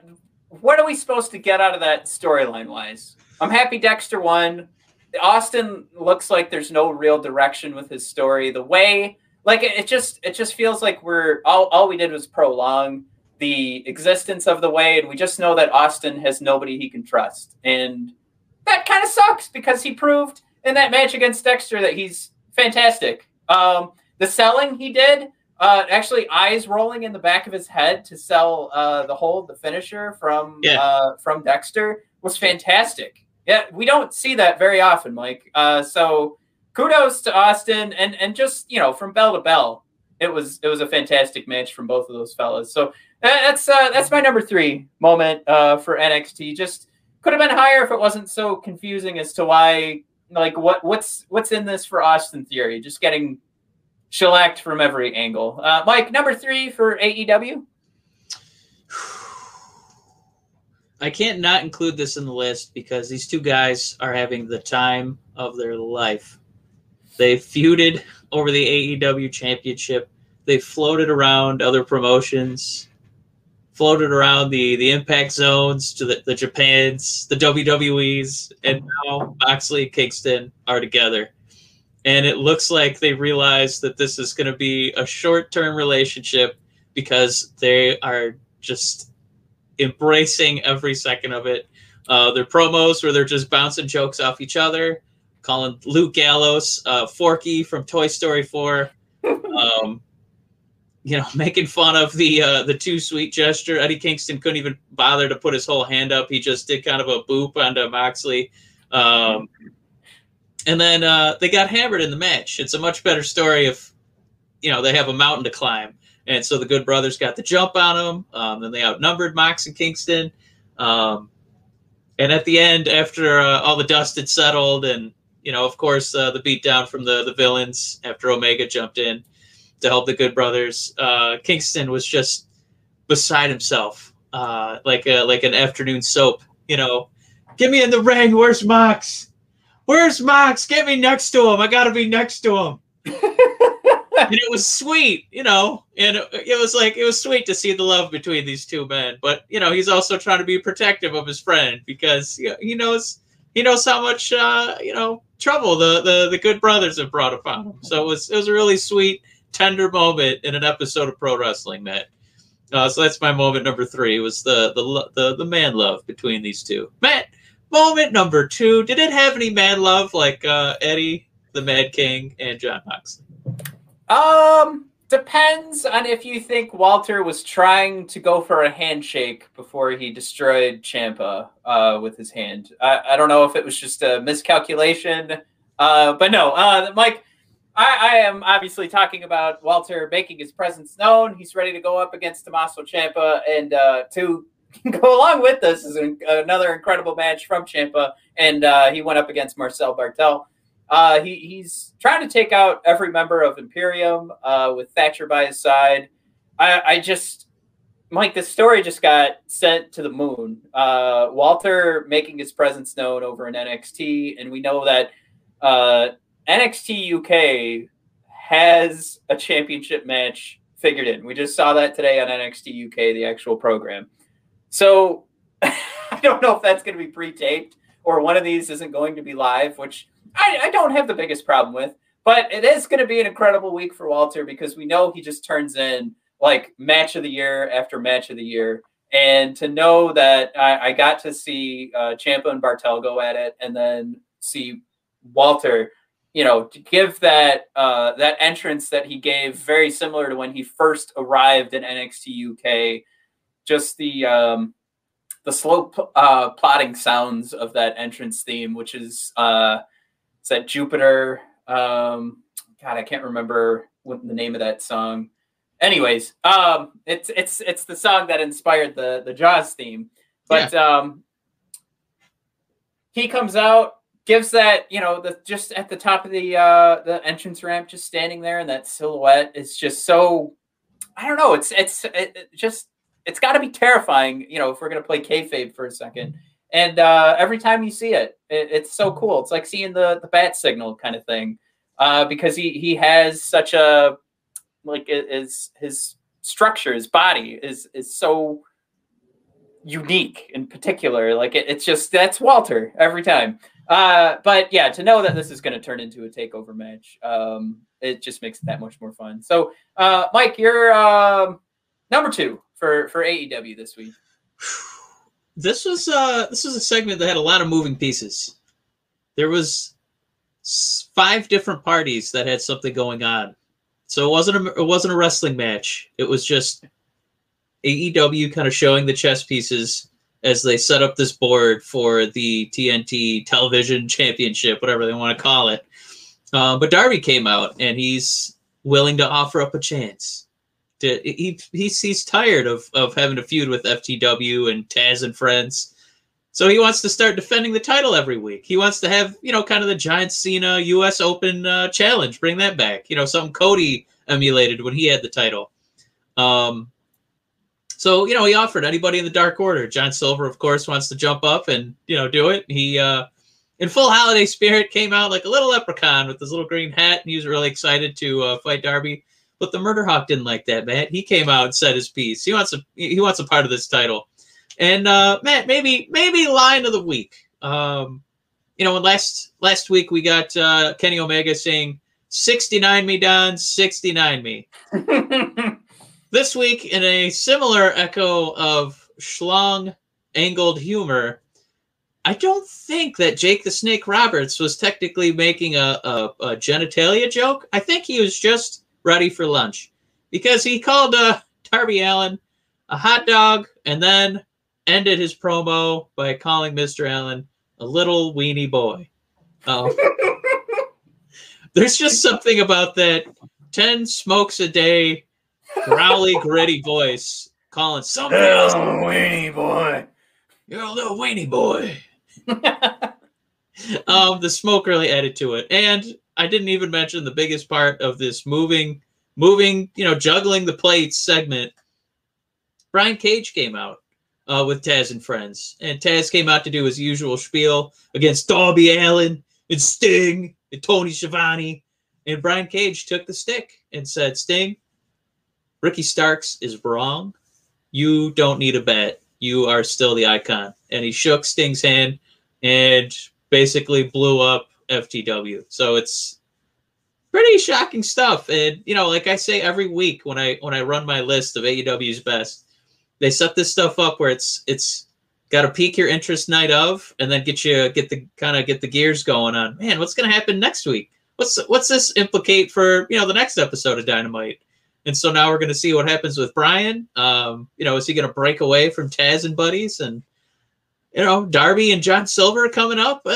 are we supposed to get out of that storyline-wise. I'm happy Dexter won. Austin looks like there's no real direction with his story. The Way, like it just feels like we're all we did was prolong the existence of The Way, and we just know that Austin has nobody he can trust, and that kind of sucks because he proved in that match against Dexter that he's fantastic. The selling he did. Actually, eyes rolling in the back of his head to sell the hold, the finisher from Dexter was fantastic. Yeah, we don't see that very often, Mike. So kudos to Austin, and just from bell to bell, it was a fantastic match from both of those fellas. So that's my number three moment for NXT. Just could have been higher if it wasn't so confusing as to why. Like what's in this for Austin Theory? Just getting shellacked from every angle. Mike, number three for AEW. I can't not include this in the list because these two guys are having the time of their life. They feuded over the AEW championship. They floated around other promotions, floated around the Impact Zones to the Japans, the WWEs, and now Moxley and Kingston are together. And it looks like they realize that this is going to be a short-term relationship because they are just embracing every second of it. Their promos where they're just bouncing jokes off each other. calling Luke Gallows, Forky from Toy Story 4, you know, making fun of the too sweet gesture. Eddie Kingston couldn't even bother to put his whole hand up. He just did kind of a boop onto Moxley. And then they got hammered in the match. It's a much better story if, you know, they have a mountain to climb. And so the Good Brothers got the jump on them. Then they outnumbered Mox and Kingston. And at the end, after all the dust had settled and, you know, of course, the beatdown from the villains after Omega jumped in to help the Good Brothers, Kingston was just beside himself, like an afternoon soap, you know. Get me in the ring. Where's Mox? Where's Mox? Get me next to him. I got to be next to him. And it was sweet, you know, and it was like, it was sweet to see the love between these two men. But, you know, he's also trying to be protective of his friend because, you know, he knows how much, you know, trouble the Good Brothers have brought upon him. So it was a really sweet, tender moment in an episode of pro wrestling, Matt. So that's my moment number 3 was the man love between these two. Matt, moment number 2, did it have any man love like Eddie, the Mad King, and Jon Moxley? Depends on if you think Walter was trying to go for a handshake before he destroyed Ciampa with his hand. I don't know if it was just a miscalculation, but no. Mike, I am obviously talking about Walter making his presence known. He's ready to go up against Tommaso Ciampa, and to go along with this is another incredible match from Ciampa, and he went up against Marcel Barthel. He's trying to take out every member of Imperium with Thatcher by his side. I just, Mike, this story just got sent to the moon. Walter making his presence known over in NXT, and we know that NXT UK has a championship match figured in. We just saw that today on NXT UK, the actual program. So I don't know if that's going to be pre-taped or one of these isn't going to be live, which I don't have the biggest problem with, but it is going to be an incredible week for Walter because we know he just turns in like match of the year after match of the year. And to know that I got to see Ciampa and Barthel go at it and then see Walter, you know, to give that that entrance that he gave, very similar to when he first arrived in NXT UK, just the slow plodding sounds of that entrance theme, which is it's that Jupiter. God, I can't remember what the name of that song. Anyways, it's the song that inspired the Jaws theme. But yeah. He comes out. Gives that, you know, just at the top of the entrance ramp, just standing there, and that silhouette is just so, I don't know, it's got to be terrifying, you know, if we're gonna play kayfabe for a second. And every time you see it, it's so cool. It's like seeing the bat signal kind of thing, because he has such a like his structure, his body is so unique in particular. Like it's just that's Walter every time. But yeah, to know that this is going to turn into a takeover match, it just makes it that much more fun. So, Mike, you're number 2 for AEW this week. This was a segment that had a lot of moving pieces. There was 5 different parties that had something going on, so it wasn't a wrestling match. It was just AEW kind of showing the chess pieces as they set up this board for the TNT Television Championship, whatever they want to call it. But Darby came out, and he's willing to offer up a chance. He's tired of having a feud with FTW and Taz and friends. So he wants to start defending the title every week. He wants to have, you know, kind of the John Cena U.S. Open challenge, bring that back. You know, something Cody emulated when he had the title. So, you know, he offered anybody in the Dark Order. John Silver, of course, wants to jump up and, you know, do it. He, in full holiday spirit, came out like a little leprechaun with his little green hat, and he was really excited to fight Darby. But the Murder Hawk didn't like that, Matt. He came out and said his piece. He wants a part of this title. And, Matt, maybe line of the week. You know, last week we got Kenny Omega saying, 69 me, Don, 69 me. This week, in a similar echo of schlong angled humor, I don't think that Jake the Snake Roberts was technically making a genitalia joke. I think he was just ready for lunch, because he called Darby Allin a hot dog and then ended his promo by calling Mr. Allin a little weenie boy. There's just something about that 10 smokes a day, growly, gritty voice calling somebody else. You're a little weenie boy. You're a little weenie boy. The smoke really added to it. And I didn't even mention the biggest part of this moving, you know, juggling the plates segment. Brian Cage came out with Taz and friends. And Taz came out to do his usual spiel against Darby Allin and Sting and Tony Schiavone. And Brian Cage took the stick and said, Sting, Ricky Starks is wrong. You don't need a bet. You are still the icon. And he shook Sting's hand and basically blew up FTW. So it's pretty shocking stuff. And, you know, like I say every week when I run my list of AEW's best, they set this stuff up where it's got to pique your interest night of, and then get the gears going on. Man, what's going to happen next week? What's this implicate for, you know, the next episode of Dynamite? And so now we're going to see what happens with Brian. You know, is he going to break away from Taz and buddies? And, you know, Darby and John Silver coming up. You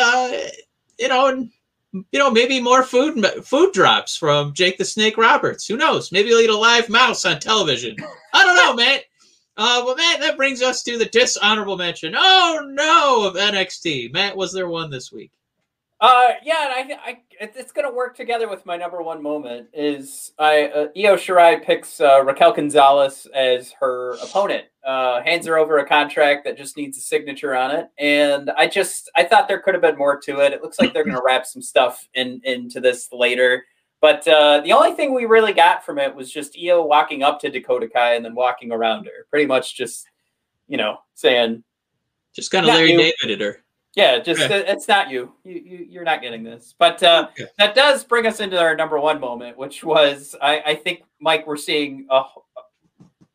know, and, you know, maybe more food drops from Jake the Snake Roberts. Who knows? Maybe he'll eat a live mouse on television. I don't know, Matt. Well, Matt, that brings us to the dishonorable mention. Oh no, of NXT. Matt, was there one this week? Yeah, and I it's going to work together with my number one moment. Is Io Shirai picks Raquel Gonzalez as her opponent, hands her over a contract that just needs a signature on it. And I thought there could have been more to it. It looks like they're going to wrap some stuff into this later. But the only thing we really got from it was just Io walking up to Dakota Kai and then walking around her, pretty much just, you know, saying, just kind of Larry Davided her. Yeah, just it's not you. You're not getting this. But that does bring us into our number one moment, which was I think, Mike, we're seeing a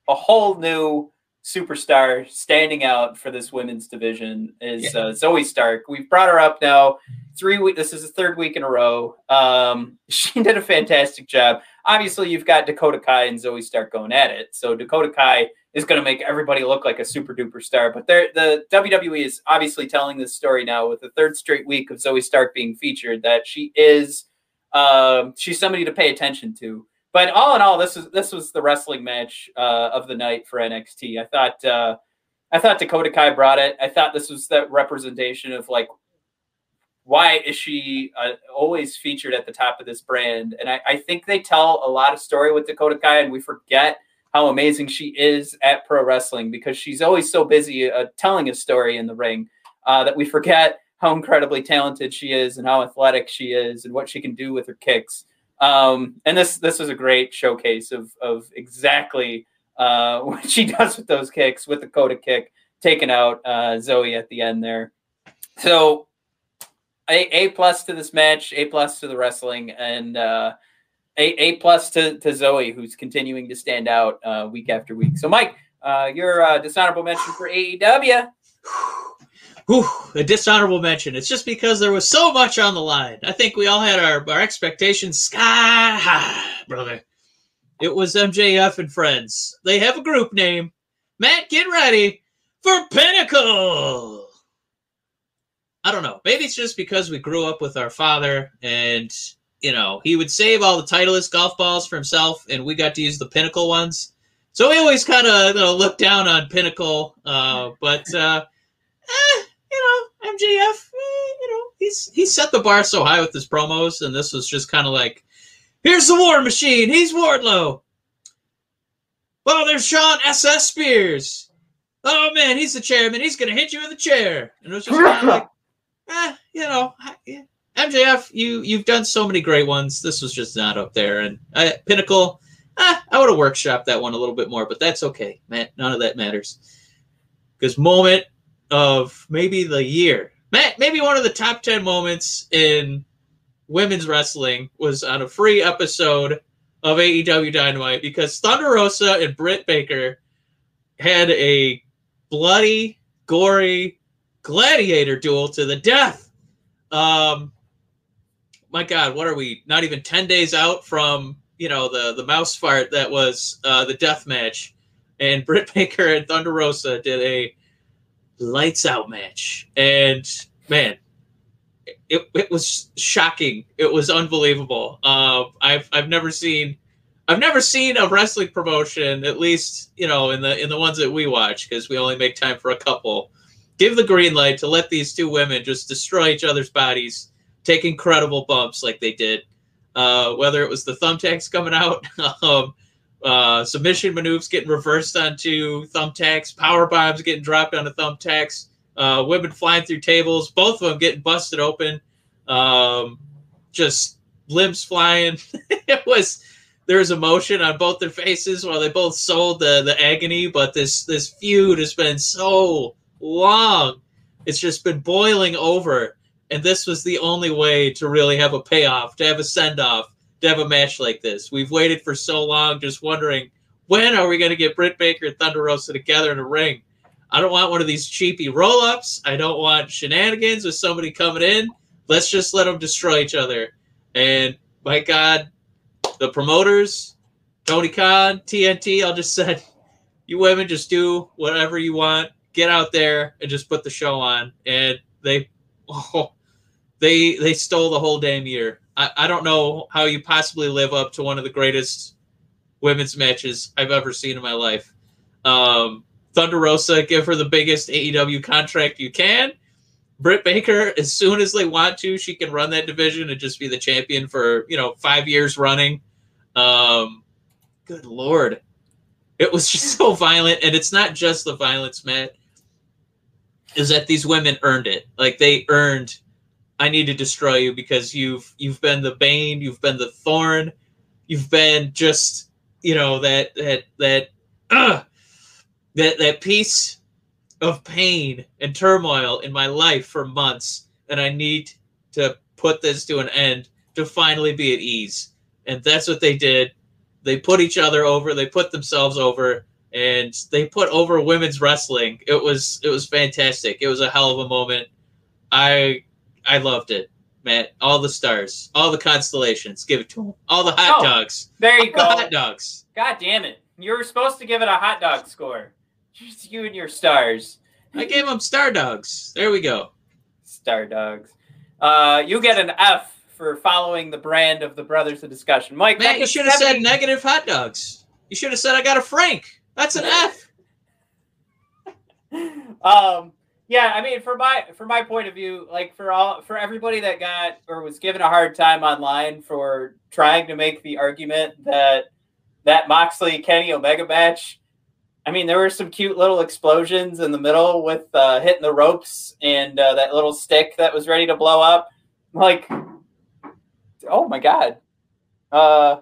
whole new superstar standing out for this women's division is Zoey Stark. We've brought her up now 3 weeks. This is the third week in a row. She did a fantastic job. Obviously, you've got Dakota Kai and Zoey Stark going at it. So Dakota Kai is going to make everybody look like a super duper star. But the WWE is obviously telling this story now with the third straight week of Zoey Stark being featured, that she is she's somebody to pay attention to. But all in all, this was the wrestling match of the night for NXT. I thought Dakota Kai brought it. I thought this was that representation of, like, why is she always featured at the top of this brand? And I think they tell a lot of story with Dakota Kai, and we forget how amazing she is at pro wrestling, because she's always so busy telling a story in the ring that we forget how incredibly talented she is and how athletic she is and what she can do with her kicks. And this was a great showcase of exactly what she does with those kicks, with the Dakota kick, taking out Zoey at the end there. So A+ to this match, A+ to the wrestling, and A+ to Zoey, who's continuing to stand out week after week. So, Mike, your dishonorable mention for AEW. Whew, a dishonorable mention. It's just because there was so much on the line. I think we all had our expectations sky high, brother. It was MJF and friends. They have a group name. Matt, get ready for Pinnacle. I don't know. Maybe it's just because we grew up with our father, and, you know, he would save all the Titleist golf balls for himself, and we got to use the Pinnacle ones. So we always kind of, you know, looked down on Pinnacle, you know, MJF, you know, he set the bar so high with his promos, and this was just kind of like, here's the War Machine, he's Wardlow. Well, there's Sean S.S. Spears. Oh, man, he's the chairman, he's going to hit you in the chair. And it was just kind of like, you know, MJF, you've done so many great ones. This was just not up there. And Pinnacle, I would have workshopped that one a little bit more, but that's okay, Matt. None of that matters. Because moment of maybe the year, Matt, maybe one of the top 10 moments in women's wrestling was on a free episode of AEW Dynamite, because Thunder Rosa and Britt Baker had a bloody, gory gladiator duel to the death. My God, what are we? Not even 10 days out from, you know, the mouse fart that was the death match. And Britt Baker and Thunder Rosa did a lights out match. And man, it was shocking. It was unbelievable. I've never seen a wrestling promotion, at least, you know, in the ones that we watch, because we only make time for a couple, give the green light to let these two women just destroy each other's bodies, take incredible bumps like they did. Whether it was the thumbtacks coming out, submission maneuvers getting reversed onto thumbtacks, power bombs getting dropped onto thumbtacks, women flying through tables, both of them getting busted open, just limbs flying. There was emotion on both their faces while they both sold the agony. But this feud has been so long. It's just been boiling over. And this was the only way to really have a payoff, to have a send-off, to have a match like this. We've waited for so long just wondering, when are we going to get Britt Baker and Thunder Rosa together in a ring? I don't want one of these cheapy roll-ups. I don't want shenanigans with somebody coming in. Let's just let them destroy each other. And, my God, the promoters, Tony Khan, TNT, all just said, you women just do whatever you want. Get out there and just put the show on. And they stole the whole damn year. I don't know how you possibly live up to one of the greatest women's matches I've ever seen in my life. Thunder Rosa, give her the biggest AEW contract you can. Britt Baker, as soon as they want to, she can run that division and just be the champion for, 5 years running. Good Lord. It was just so violent. And it's not just the violence, Matt, is that these women earned it. Like, they earned, I need to destroy you because you've been the bane, you've been the thorn, you've been just, that piece of pain and turmoil in my life for months, and I need to put this to an end to finally be at ease. And that's what they did. They put each other over, they put themselves over, and they put over women's wrestling. It was fantastic. It was a hell of a moment. I loved it, Matt. All the stars, all the constellations, give it to them. All the hot dogs. There you go. Hot dogs. God damn it. You were supposed to give it a hot dog score. Just you and your stars. I gave them star dogs. There we go. Star dogs. You get an F for following the brand of the Brothers of Discussion. Mike, Matt, you should have said negative hot dogs. You should have said, I got a Frank. That's an F. Yeah, I mean, for my point of view, like for everybody that got or was given a hard time online for trying to make the argument that Moxley Kenny Omega match, I mean, there were some cute little explosions in the middle with hitting the ropes and that little stick that was ready to blow up. Like, oh my God. I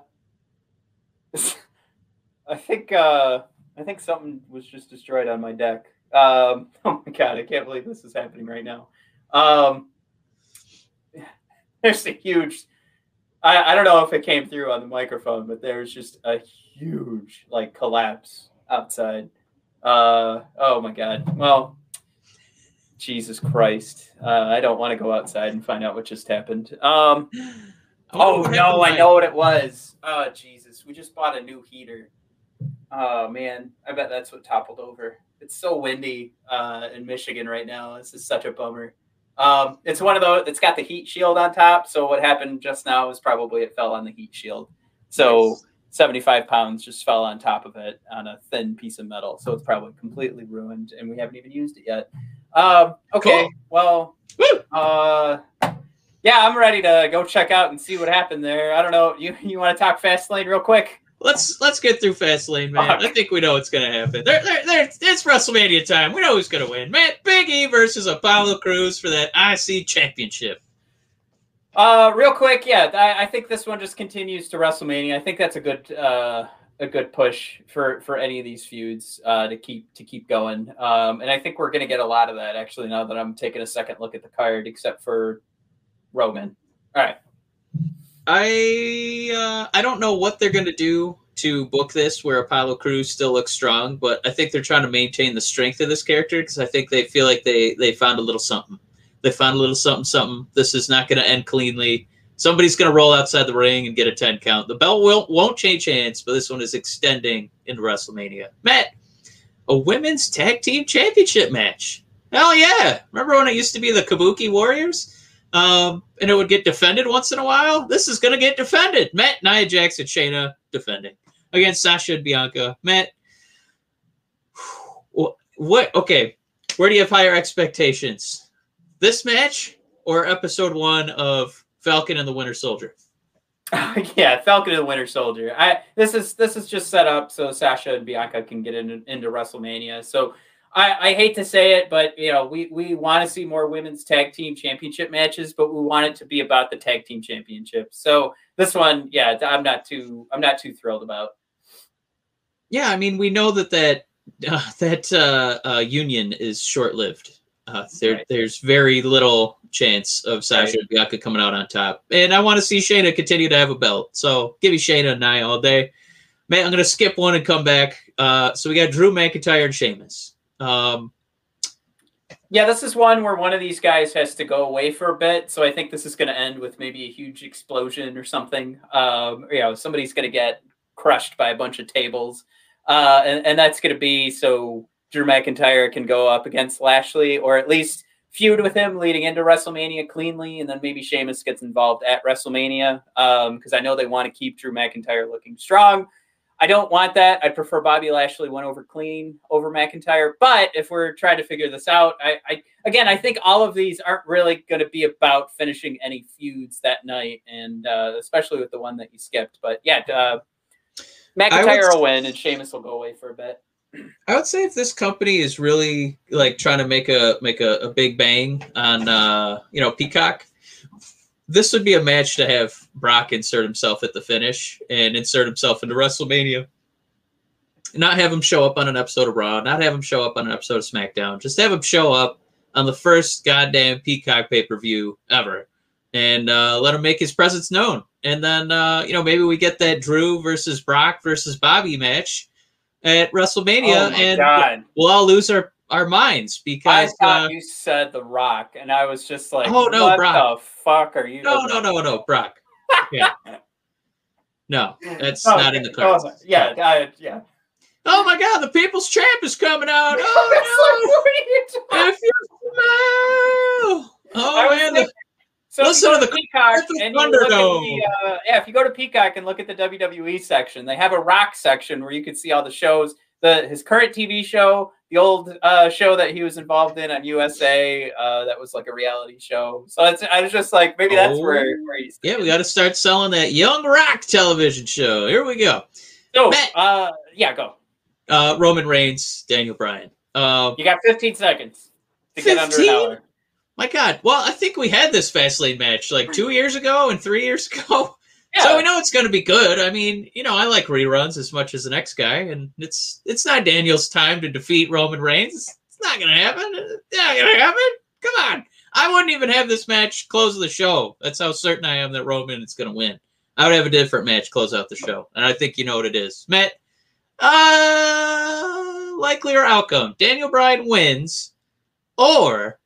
think something was just destroyed on my deck. Oh my God, I can't believe this is happening right now. There's a huge, I don't know if it came through on the microphone, but there's just a huge collapse outside. Oh my God. Well, Jesus Christ. I don't want to go outside and find out what just happened. I know what it was. Oh Jesus. We just bought a new heater. Oh man. I bet that's what toppled over. It's so windy in Michigan right now. This is such a bummer. It's one of those, it's got the heat shield on top. So what happened just now was probably it fell on the heat shield. So nice. 75 pounds just fell on top of it on a thin piece of metal. So it's probably completely ruined, and we haven't even used it yet. Okay, cool. Well, yeah, I'm ready to go check out and see what happened there. I don't know. You want to talk Fastlane real quick? Let's get through Fastlane, man. Fuck. I think we know what's going to happen. It's WrestleMania time. We know who's going to win. Matt, Big E versus Apollo Crews for that IC championship. Real quick, yeah, I think this one just continues to WrestleMania. I think that's a good push for any of these feuds to keep going. And I think we're going to get a lot of that actually. Now that I'm taking a second look at the card, except for Roman. All right, I don't know what they're going to do to book this where Apollo Crews still looks strong, but I think they're trying to maintain the strength of this character because I think they feel like they found a little something. They found a little something, something. This is not going to end cleanly. Somebody's going to roll outside the ring and get a 10 count. The belt won't change hands, but this one is extending into WrestleMania. Matt, a women's tag team championship match. Hell yeah. Remember when it used to be the Kabuki Warriors? And it would get defended once in a while? This is going to get defended. Matt, Nia Jax, and Shayna defending against Sasha and Bianca. Matt, what? Okay, where do you have higher expectations? This match or episode one of Falcon and the Winter Soldier? Yeah, Falcon and the Winter Soldier. This is just set up so Sasha and Bianca can get into WrestleMania. So I hate to say it, but you know we want to see more women's tag team championship matches, but we want it to be about the tag team championship. So this one, yeah, I'm not too thrilled about. Yeah, I mean we know that union is short lived. There's very little chance of Sasha and Bianca coming out on top. And I want to see Shayna continue to have a belt. So give me Shayna and Nia all day. Man, I'm going to skip one and come back. So we got Drew McIntyre and Sheamus. Yeah, this is one where one of these guys has to go away for a bit. So I think this is going to end with maybe a huge explosion or something. Somebody's going to get crushed by a bunch of tables. And that's going to be so Drew McIntyre can go up against Lashley or at least feud with him leading into WrestleMania cleanly. And then maybe Sheamus gets involved at WrestleMania because I know they want to keep Drew McIntyre looking strong. I don't want that. I prefer Bobby Lashley went over clean over McIntyre. But if we're trying to figure this out, I think all of these aren't really going to be about finishing any feuds that night. And especially with the one that you skipped. But yeah, McIntyre will win and Sheamus will go away for a bit. I would say if this company is really like trying to make a big bang on Peacock, this would be a match to have Brock insert himself at the finish and insert himself into WrestleMania. Not have him show up on an episode of Raw, not have him show up on an episode of SmackDown, just have him show up on the first goddamn Peacock pay-per-view ever and let him make his presence known. And then maybe we get that Drew versus Brock versus Bobby match at WrestleMania, God. We'll all lose our minds because I thought you said The Rock, and I was just like, "Oh no, what Brock! The fuck are you?" No, Brock. Yeah, no, that's not in the cards. Oh, yeah. Oh my God, the People's Champ is coming out! Oh no! Like, what are you doing? Oh man! Listen to the Peacock and Thunderdome. If you go to Peacock and look at the WWE section, they have a Rock section where you can see all the shows, his current TV show, the old show that he was involved in on USA, that was like a reality show. So I was just like, maybe that's where he's going. Yeah, we got to start selling that Young Rock television show. Here we go. So, go. Roman Reigns, Daniel Bryan. You got 15 seconds to get under an hour. My God. Well, I think we had this Fastlane match like 2 years ago and 3 years ago. Yeah. So we know it's going to be good. I mean, I like reruns as much as the next guy. And it's not Daniel's time to defeat Roman Reigns. It's not going to happen. Come on. I wouldn't even have this match close the show. That's how certain I am that Roman is going to win. I would have a different match close out the show. And I think you know what it is. Matt, likelier outcome. Daniel Bryan wins or...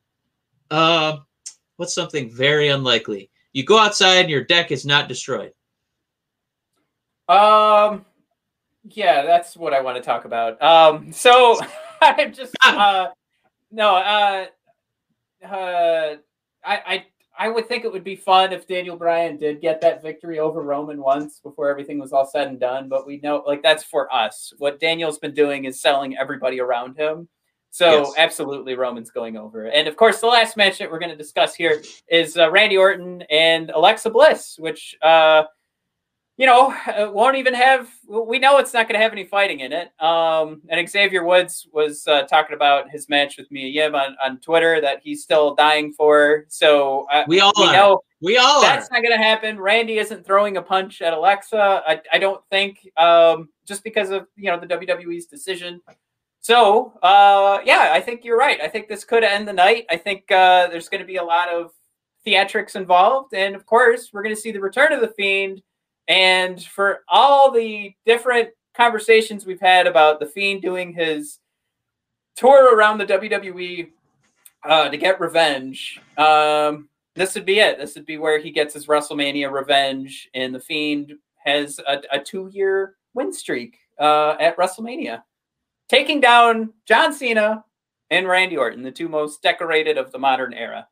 what's something very unlikely? You go outside and your deck is not destroyed. Yeah, that's what I want to talk about. So I'm just I would think it would be fun if Daniel Bryan did get that victory over Roman once before everything was all said and done. But we know like that's for us. What Daniel's been doing is selling everybody around him. So yes. Absolutely, Roman's going over. And, of course, the last match that we're going to discuss here is Randy Orton and Alexa Bliss, which, won't even have – we know it's not going to have any fighting in it. And Xavier Woods was talking about his match with Mia Yim on Twitter that he's still dying for. So we all know that's not going to happen. Randy isn't throwing a punch at Alexa, I don't think, just because of, the WWE's decision. So, I think you're right. I think this could end the night. I think there's going to be a lot of theatrics involved. And, of course, we're going to see the return of The Fiend And for all the different conversations we've had about The Fiend doing his tour around the WWE to get revenge, this would be it. This would be where he gets his WrestleMania revenge, and The Fiend has a 2-year win streak at WrestleMania, taking down John Cena and Randy Orton, the two most decorated of the modern era.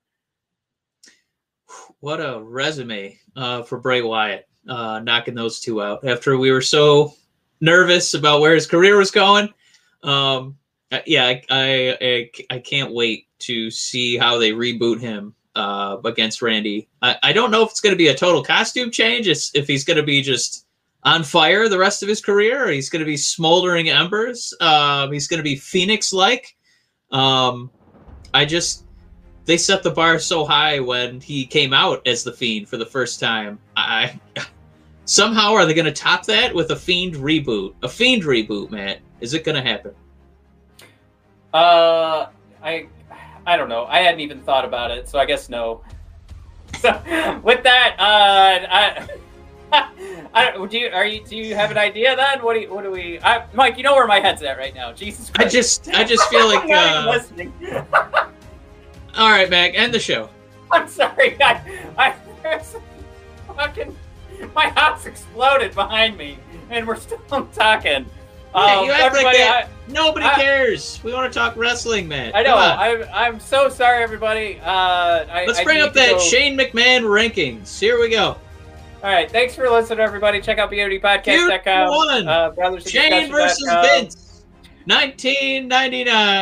What a resume for Bray Wyatt, knocking those two out after we were so nervous about where his career was going. I can't wait to see how they reboot him against Randy. I don't know if it's going to be a total costume change, if he's going to be just on fire the rest of his career, or he's going to be smoldering embers. He's going to be Phoenix-like. They set the bar so high when he came out as The Fiend for the first time. Somehow are they going to top that with a Fiend reboot? A Fiend reboot, Matt. Is it going to happen? I don't know. I hadn't even thought about it, so I guess no. So with that, do you have an idea then? Mike, you know where my head's at right now. Jesus Christ. I just feel like I'm not even listening. All right, Mac, end the show. I'm sorry. There's fucking, my house exploded behind me, and we're still talking. Yeah, you act like that. Nobody cares. We want to talk wrestling, man. I know. I'm so sorry, everybody. Let's bring up that Shane McMahon rankings. Here we go. All right. Thanks for listening, everybody. Check out BODpodcast.com. Shane versus Vince, 1999.